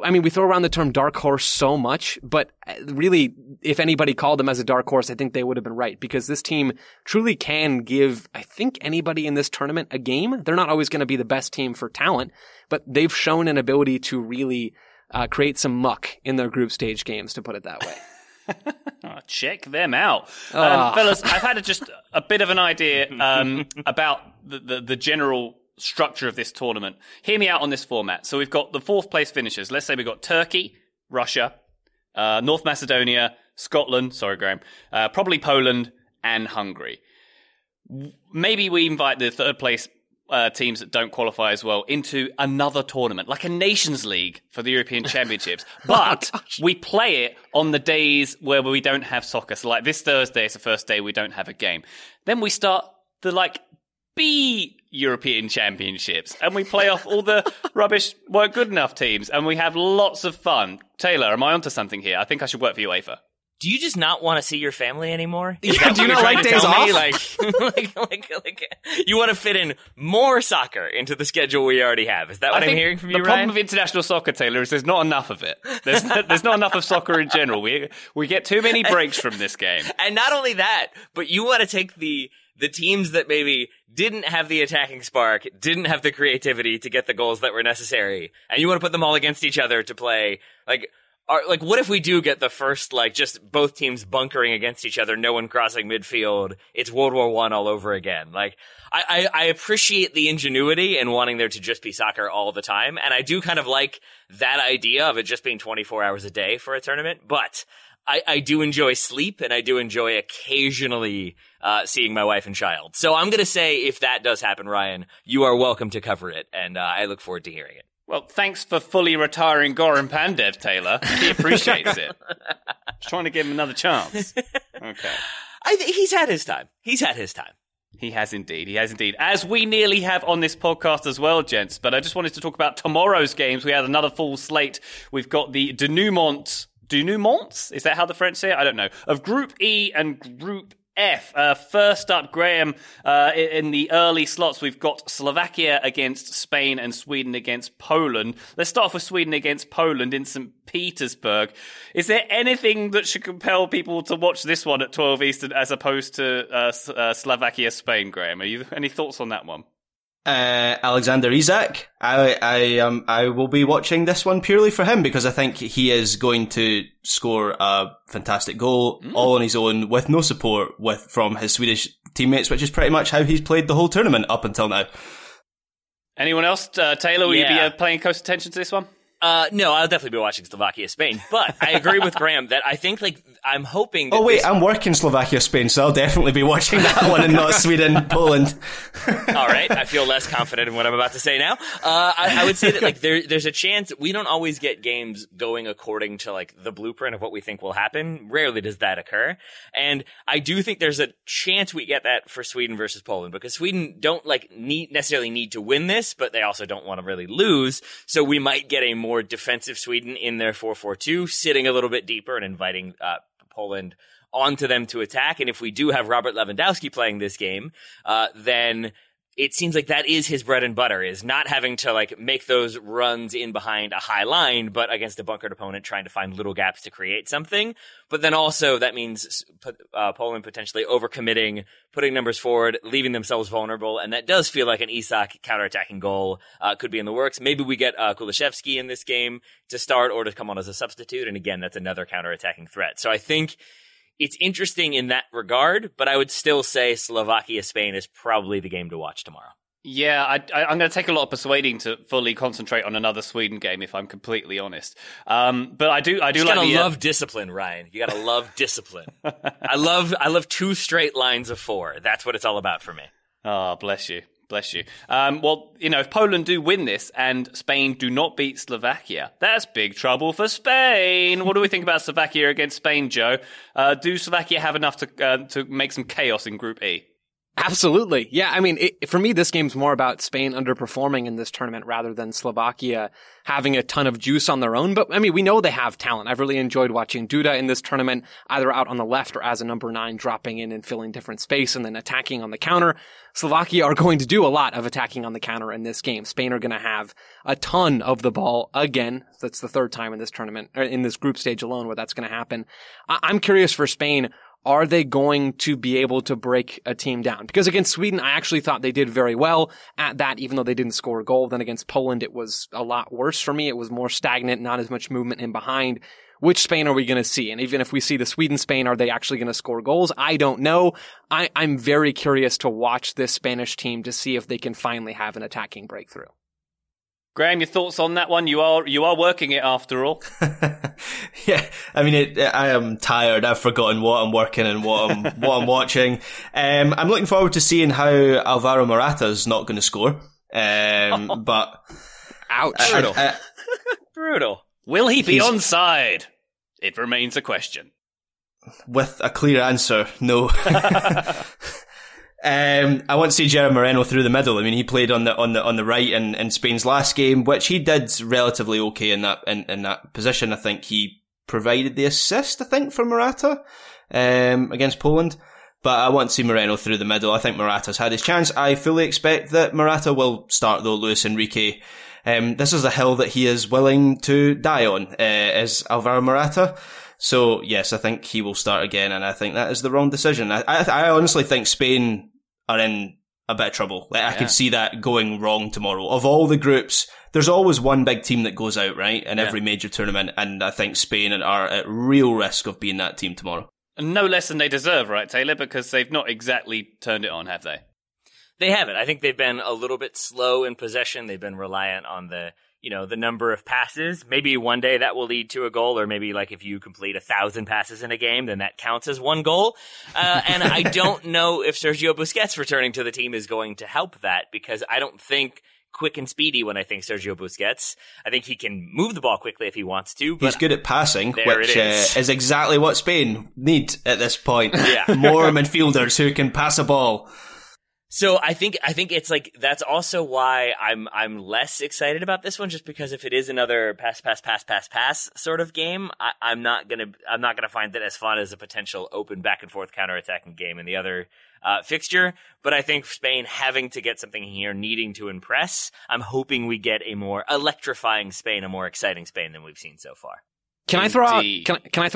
We throw around the term dark horse so much, but really, if anybody called them as a dark horse, I think they would have been right, because this team truly can give, I think, anybody in this tournament a game. They're not always going to be the best team for talent, but they've shown an ability to really create some muck in their group stage games, to put it that way. Check them out. Fellas, I've had a bit of an idea about the general structure of this tournament. Hear me out on this format. So we've got the fourth place finishers. Let's say we've got Turkey, Russia, North Macedonia, Scotland, sorry Graham, probably Poland and Hungary. Maybe we invite the third place teams that don't qualify as well into another tournament, like a Nations League for the European Championships. But we play it on the days where we don't have soccer. So like this Thursday is the first day we don't have a game. Then we start the B European Championships, and we play off all the rubbish weren't good enough teams, and we have lots of fun. Taylor, am I onto something here? I think I should work for UEFA. Do you just not want to see your family anymore? Yeah, do you not like days off? You want to fit in more soccer into the schedule we already have. Is that what I'm hearing from you, Ryan? The problem with international soccer, Taylor, is there's not enough of it. There's not enough of soccer in general. We get too many breaks from this game. And not only that, but you want to take the teams that maybe didn't have the attacking spark, didn't have the creativity to get the goals that were necessary, and you want to put them all against each other to play. What if we do get the first, just both teams bunkering against each other, no one crossing midfield? It's World War I all over again. I appreciate the ingenuity and wanting there to just be soccer all the time, and I do kind of like that idea of it just being 24 hours a day for a tournament, but I do enjoy sleep, and I do enjoy occasionally seeing my wife and child. So I'm going to say if that does happen, Ryan, you are welcome to cover it, and I look forward to hearing it. Well, thanks for fully retiring Goran Pandev, Taylor. He appreciates it. Just trying to give him another chance. Okay. He's had his time. He has indeed. As we nearly have on this podcast as well, gents. But I just wanted to talk about tomorrow's games. We had another full slate. We've got the denouement, is that how the French say it? I don't know. Of Group E and Group F. First up, Graham, in the early slots, we've got Slovakia against Spain and Sweden against Poland. Let's start off with Sweden against Poland in St. Petersburg. Is there anything that should compel people to watch this one at 12 Eastern as opposed to Slovakia-Spain, Graham? Any thoughts on that one? Alexander Isak. I will be watching this one purely for him because I think he is going to score a fantastic goal all on his own with no support from his Swedish teammates, which is pretty much how he's played the whole tournament up until now. Anyone else? Taylor, will you be paying close attention to this one? No, I'll definitely be watching Slovakia-Spain, but I agree with Graham that I think, I'm hoping that I'm working Slovakia-Spain, so I'll definitely be watching that one and not Sweden-Poland. All right, I feel less confident in what I'm about to say now. I would say that, there's a chance we don't always get games going according to, the blueprint of what we think will happen. Rarely does that occur, and I do think there's a chance we get that for Sweden versus Poland, because Sweden don't, necessarily need to win this, but they also don't want to really lose, so we might get a more defensive Sweden in their 4-4-2, sitting a little bit deeper and inviting Poland onto them to attack. And if we do have Robert Lewandowski playing this game, then it seems like that is his bread and butter, is not having to make those runs in behind a high line, but against a bunkered opponent trying to find little gaps to create something. But then also that means Poland potentially overcommitting, putting numbers forward, leaving themselves vulnerable. And that does feel like an Isak counterattacking goal could be in the works. Maybe we get Kulishevsky in this game to start or to come on as a substitute. And again, that's another counterattacking threat. So I think it's interesting in that regard, but I would still say Slovakia-Spain is probably the game to watch tomorrow. Yeah, I'm going to take a lot of persuading to fully concentrate on another Sweden game, if I'm completely honest. But I do like the love discipline, Ryan. You got to love discipline. I love two straight lines of four. That's what it's all about for me. Oh, bless you. Bless you. Well, you know, if Poland do win this and Spain do not beat Slovakia, that's big trouble for Spain. What do we think about Slovakia against Spain, Joe? Do Slovakia have enough to make some chaos in Group E? Absolutely. Yeah, I mean, for me, this game's more about Spain underperforming in this tournament rather than Slovakia having a ton of juice on their own. But, I mean, we know they have talent. I've really enjoyed watching Duda in this tournament, either out on the left or as a number 9, dropping in and filling different space and then attacking on the counter. Slovakia are going to do a lot of attacking on the counter in this game. Spain are going to have a ton of the ball again. That's the third time in this tournament, or in this group stage alone, where that's going to happen. I'm curious for Spain. Are they going to be able to break a team down? Because against Sweden, I actually thought they did very well at that, even though they didn't score a goal. Then against Poland, it was a lot worse for me. It was more stagnant, not as much movement in behind. Which Spain are we going to see? And even if we see the Sweden-Spain, are they actually going to score goals? I don't know. I'm very curious to watch this Spanish team to see if they can finally have an attacking breakthrough. Graham, your thoughts on that one? You are working it after all. Yeah, I mean, I am tired. I've forgotten what I'm working and what I'm watching. I'm looking forward to seeing how Alvaro Morata's not going to score. But ouch! Brutal. Brutal. Will he be onside? It remains a question. With a clear answer, no. I want to see Jeremy Moreno through the middle. I mean, he played on the right in Spain's last game, which he did relatively okay in that position. I think he provided the assist, I think, for Morata, against Poland. But I want to see Moreno through the middle. I think Morata's had his chance. I fully expect that Morata will start, though, Luis Enrique. This is a hill that he is willing to die on, is Alvaro Morata. So, yes, I think he will start again, and I think that is the wrong decision. I honestly think Spain are in a bit of trouble. I could see that going wrong tomorrow. Of all the groups, there's always one big team that goes out, right, in every major tournament, and I think Spain are at real risk of being that team tomorrow. And no less than they deserve, right, Taylor? Because they've not exactly turned it on, have they? They haven't. I think they've been a little bit slow in possession. They've been reliant on the number of passes. Maybe one day that will lead to a goal, or maybe like if you complete 1,000 passes in a game, then that counts as one goal. And I don't know if Sergio Busquets returning to the team is going to help that, because I don't think quick and speedy when I think Sergio Busquets. I think he can move the ball quickly if he wants to. But he's good at passing, which is exactly what Spain need at this point. Yeah. More midfielders who can pass a ball. So I think it's like, that's also why I'm less excited about this one, just because if it is another pass sort of game, I'm not gonna find that as fun as a potential open back and forth counterattacking game in the other fixture. But I think Spain having to get something here, needing to impress, I'm hoping we get a more electrifying Spain, a more exciting Spain than we've seen so far. Can I throw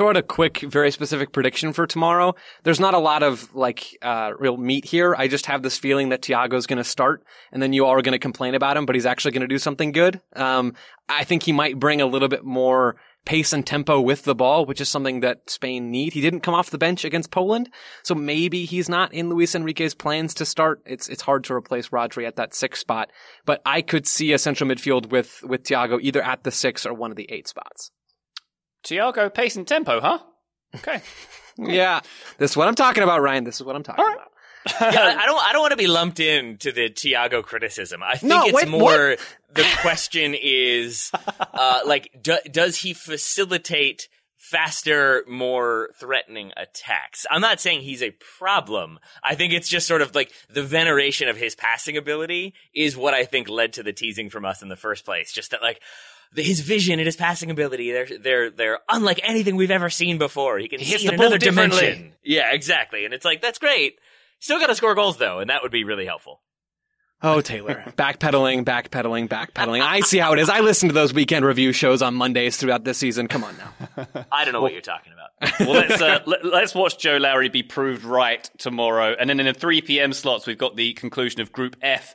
out a quick, very specific prediction for tomorrow? There's not a lot of real meat here. I just have this feeling that Thiago's going to start, and then you all are going to complain about him, but he's actually going to do something good. I think he might bring a little bit more pace and tempo with the ball, which is something that Spain need. He didn't come off the bench against Poland, so maybe he's not in Luis Enrique's plans to start. It's hard to replace Rodri at that 6 spot, but I could see a central midfield with Thiago either at the 6 or one of the 8 spots. Thiago, pace and tempo, huh? Okay. Cool. Yeah. This is what I'm talking about, Ryan. This is what I'm talking about. Yeah, I don't want to be lumped in to the Thiago criticism. I think more the question is, does he facilitate faster, more threatening attacks? I'm not saying he's a problem. I think it's just sort of like the veneration of his passing ability is what I think led to the teasing from us in the first place. Just that, his vision and his passing ability, they're unlike anything we've ever seen before. He can hit the ball differently. Yeah, exactly. And it's like, that's great. Still got to score goals, though, and that would be really helpful. Oh, Taylor. Backpedaling. I see how it is. I listen to those weekend review shows on Mondays throughout this season. Come on now. I don't know what you're talking about. Well, let's watch Joe Lowry be proved right tomorrow. And then in the 3 p.m. slots, we've got the conclusion of Group F.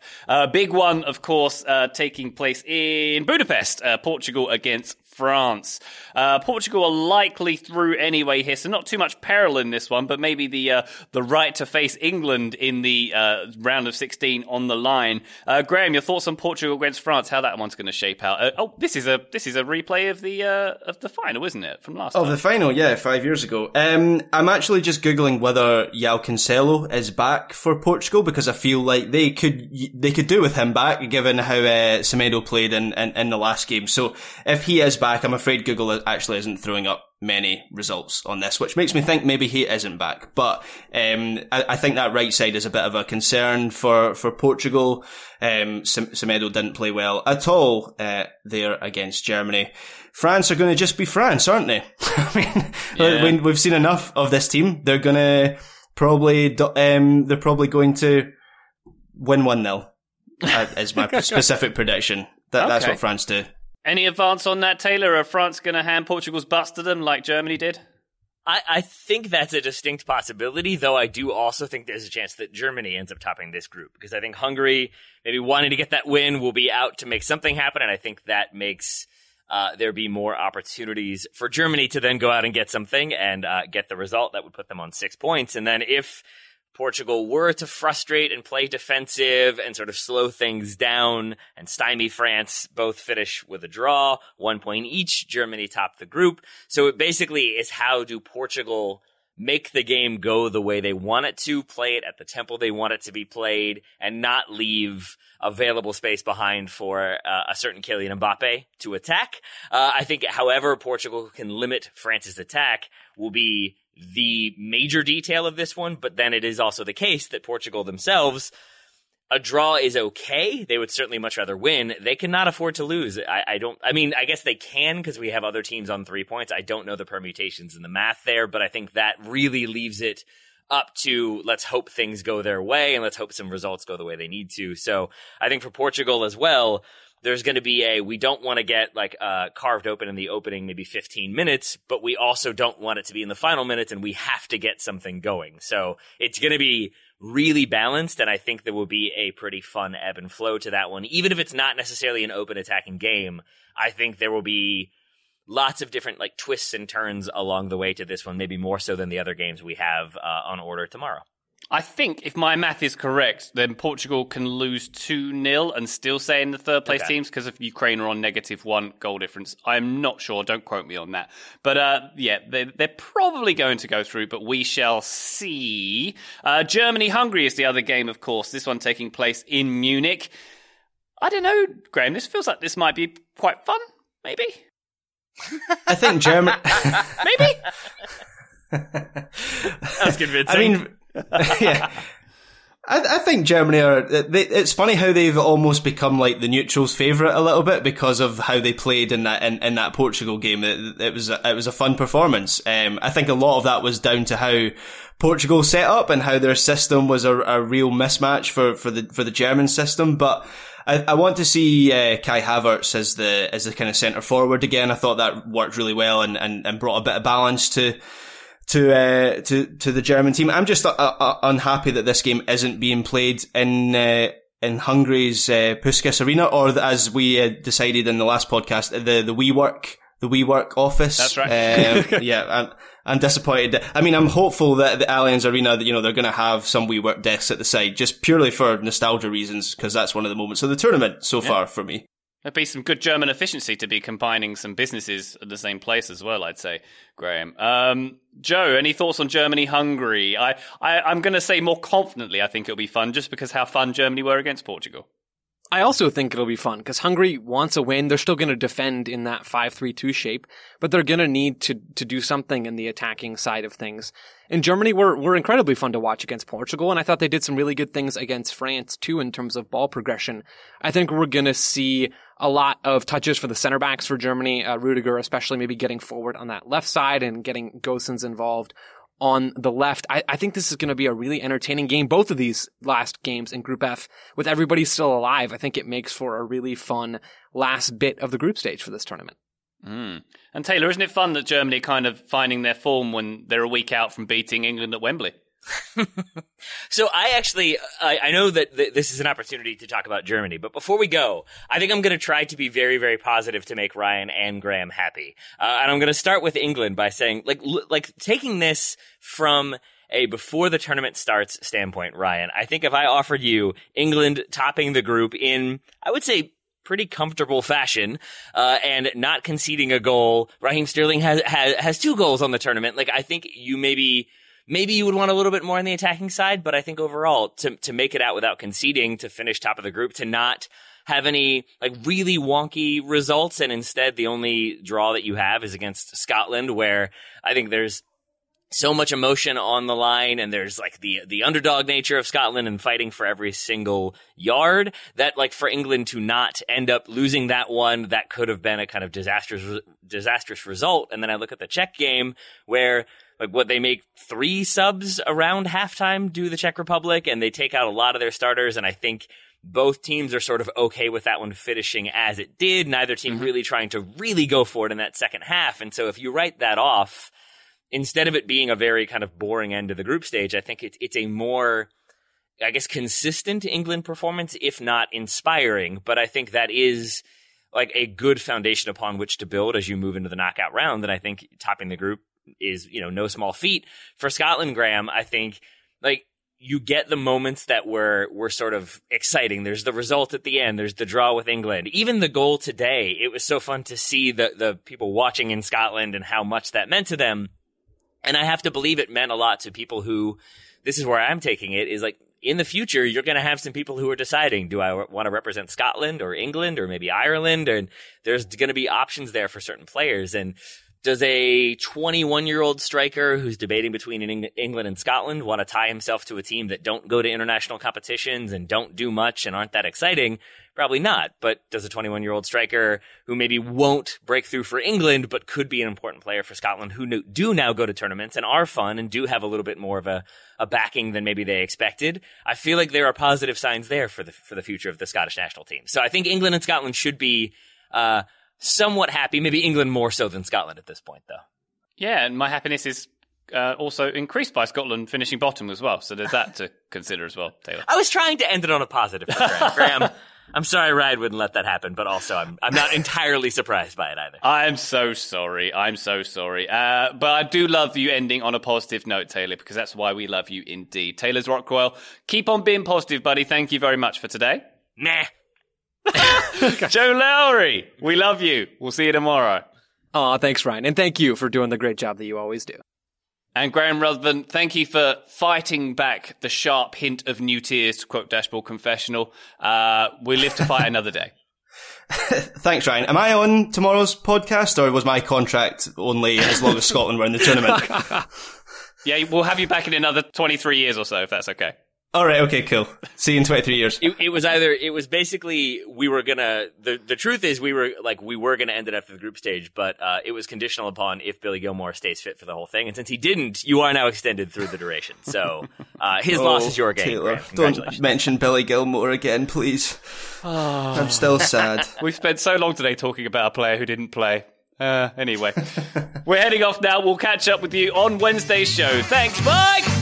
Big one, of course, taking place in Budapest, Portugal against France. Portugal are likely through anyway here, so not too much peril in this one, but maybe the right to face England in the round of 16 on the line. Graham, your thoughts on Portugal against France? How that one's going to shape out? This is a replay of the final, isn't it? From last time. The final, yeah, 5 years ago. I'm actually just googling whether João Cancelo is back for Portugal, because I feel like they could do with him back, given how Semedo played in the last game. So if he is back, I'm afraid Google actually isn't throwing up many results on this, which makes me think maybe he isn't back. But I think that right side is a bit of a concern for Portugal. Semedo didn't play well at all there against Germany. France are going to just be France, aren't they? We've seen enough of this team. They're going to probably going to win 1-0. Is my specific prediction. That's what France do. Any advance on that, Taylor? Are France going to hand Portugal's butts to them like Germany did? I think that's a distinct possibility, though I do also think there's a chance that Germany ends up topping this group, because I think Hungary, maybe wanting to get that win, will be out to make something happen, and I think that makes there be more opportunities for Germany to then go out and get something and get the result. That would put them on 6 points. And then if Portugal were to frustrate and play defensive and sort of slow things down and stymie France, both finish with a draw, 1 point each, Germany topped the group. So it basically is, how do Portugal make the game go the way they want it to, play it at the tempo they want it to be played, and not leave available space behind for a certain Kylian Mbappe to attack? I think, however, Portugal can limit France's attack will be the major detail of this one, but then it is also the case that Portugal themselves, a draw is okay. They would certainly much rather win. They cannot afford to lose. I guess they can, because we have other teams on 3 points. I don't know the permutations and the math there, but I think that really leaves it up to, let's hope things go their way and let's hope some results go the way they need to. So I think for Portugal as well, there's going to be we don't want to get carved open in the opening maybe 15 minutes, but we also don't want it to be in the final minutes, and we have to get something going. So it's going to be really balanced, and I think there will be a pretty fun ebb and flow to that one. Even if it's not necessarily an open attacking game, I think there will be lots of different twists and turns along the way to this one, maybe more so than the other games we have on order tomorrow. I think if my math is correct, then Portugal can lose 2-0 and still stay in the third place teams, because if Ukraine are on -1 goal difference. I'm not sure. Don't quote me on that. But they're probably going to go through, but we shall see. Germany-Hungary is the other game, of course. This one taking place in Munich. I don't know, Graham. This feels like this might be quite fun, maybe? I think Germany... Maybe? That was convincing. I mean... Yeah, I think Germany are. It's funny how they've almost become like the neutrals' favourite a little bit, because of how they played in that Portugal game. It was a fun performance. I think a lot of that was down to how Portugal set up and how their system was a real mismatch for the German system, but. I want to see Kai Havertz as the kind of centre forward again. I thought that worked really well and brought a bit of balance to the German team. I'm just unhappy that this game isn't being played in Hungary's Puskás Arena, or as we decided in the last podcast, the WeWork office. That's right. I'm disappointed. I mean, I'm hopeful that the Allianz Arena, that, you know, they're going to have some WeWork desks at the side, just purely for nostalgia reasons, because that's one of the moments of the tournament so far for me. That'd be some good German efficiency to be combining some businesses at the same place as well, I'd say, Graham. Joe, any thoughts on Germany-Hungary? I'm going to say more confidently I think it'll be fun, just because how fun Germany were against Portugal. I also think it'll be fun, because Hungary wants a win. They're still going to defend in that 5-3-2 shape, but they're going to need to do something in the attacking side of things. And Germany were incredibly fun to watch against Portugal, and I thought they did some really good things against France, too, in terms of ball progression. I think we're going to see a lot of touches for the center backs for Germany, Rudiger especially, maybe getting forward on that left side and getting Gosens involved on the left. I think this is going to be a really entertaining game. Both of these last games in Group F, with everybody still alive, I think it makes for a really fun last bit of the group stage for this tournament. Mm. And Taylor, isn't it fun that Germany kind of finding their form when they're a week out from beating England at Wembley? So I actually, I know that this is an opportunity to talk about Germany, but before we go, I think I'm going to try to be very, very positive to make Ryan and Graham happy. And I'm going to start with England by saying, like taking this from a before the tournament starts standpoint, Ryan, I think if I offered you England topping the group in, I would say, pretty comfortable fashion, and not conceding a goal. Raheem Sterling has 2 goals on the tournament. Like, I think you maybe you would want a little bit more on the attacking side, but I think overall to make it out without conceding, to finish top of the group, to not have any like really wonky results. And instead the only draw that you have is against Scotland, where I think there's so much emotion on the line, and there's like the underdog nature of Scotland and fighting for every single yard, that like for England to not end up losing that one, that could have been a kind of disastrous result. And then I look at the Czech game where like what they make 3 subs around halftime do the Czech Republic, and they take out a lot of their starters. And I think both teams are sort of okay with that one finishing as it did. Neither team really trying to really go for it in that second half. And so if you write that off, instead of it being a very kind of boring end of the group stage, I think it's a more, I guess, consistent England performance, if not inspiring. But I think that is like a good foundation upon which to build as you move into the knockout round. And I think topping the group is, you know, no small feat. For Scotland, Graham, I think like you get the moments that were sort of exciting. There's the result at the end. There's the draw with England. Even the goal today, it was so fun to see the people watching in Scotland and how much that meant to them. And I have to believe it meant a lot to people who, this is where I'm taking it, is like in the future, you're going to have some people who are deciding, do I want to represent Scotland or England or maybe Ireland? And there's going to be options there for certain players. And does a 21-year-old striker who's debating between England and Scotland want to tie himself to a team that don't go to international competitions and don't do much and aren't that exciting? Probably not. But does a 21-year-old striker who maybe won't break through for England but could be an important player for Scotland, who do now go to tournaments and are fun and do have a little bit more of a backing than maybe they expected? I feel like there are positive signs there for the future of the Scottish national team. So I think England and Scotland should be somewhat happy, maybe England more so than Scotland at this point, though. Yeah, and my happiness is also increased by Scotland finishing bottom as well. So there's that to consider as well, Taylor. I was trying to end it on a positive for Graham. I'm sorry Ryan wouldn't let that happen, but also I'm not entirely surprised by it either. I'm so sorry. But I do love you ending on a positive note, Taylor, because that's why we love you indeed. Taylor's Rockwell, keep on being positive, buddy. Thank you very much for today. Nah. Joe Lowry, we love you. We'll see you tomorrow. Aw, thanks, Ryan. And thank you for doing the great job that you always do. And Graham Ruthven, thank you for fighting back the sharp hint of new tears, to quote Dashboard Confessional. We live to fight another day. Thanks, Ryan. Am I on tomorrow's podcast, or was my contract only as long as Scotland were in the tournament? Yeah, we'll have you back in another 23 years or so, if that's okay. All right. Okay, cool. See you in 23 years. It was basically we were going to, the truth is we were going to end it after the group stage, but it was conditional upon if Billy Gilmour stays fit for the whole thing. And since he didn't, you are now extended through the duration. So his loss is your gain. Taylor, don't mention Billy Gilmour again, please. Oh. I'm still sad. We've spent so long today talking about a player who didn't play. Anyway, we're heading off now. We'll catch up with you on Wednesday's show. Thanks, Mike.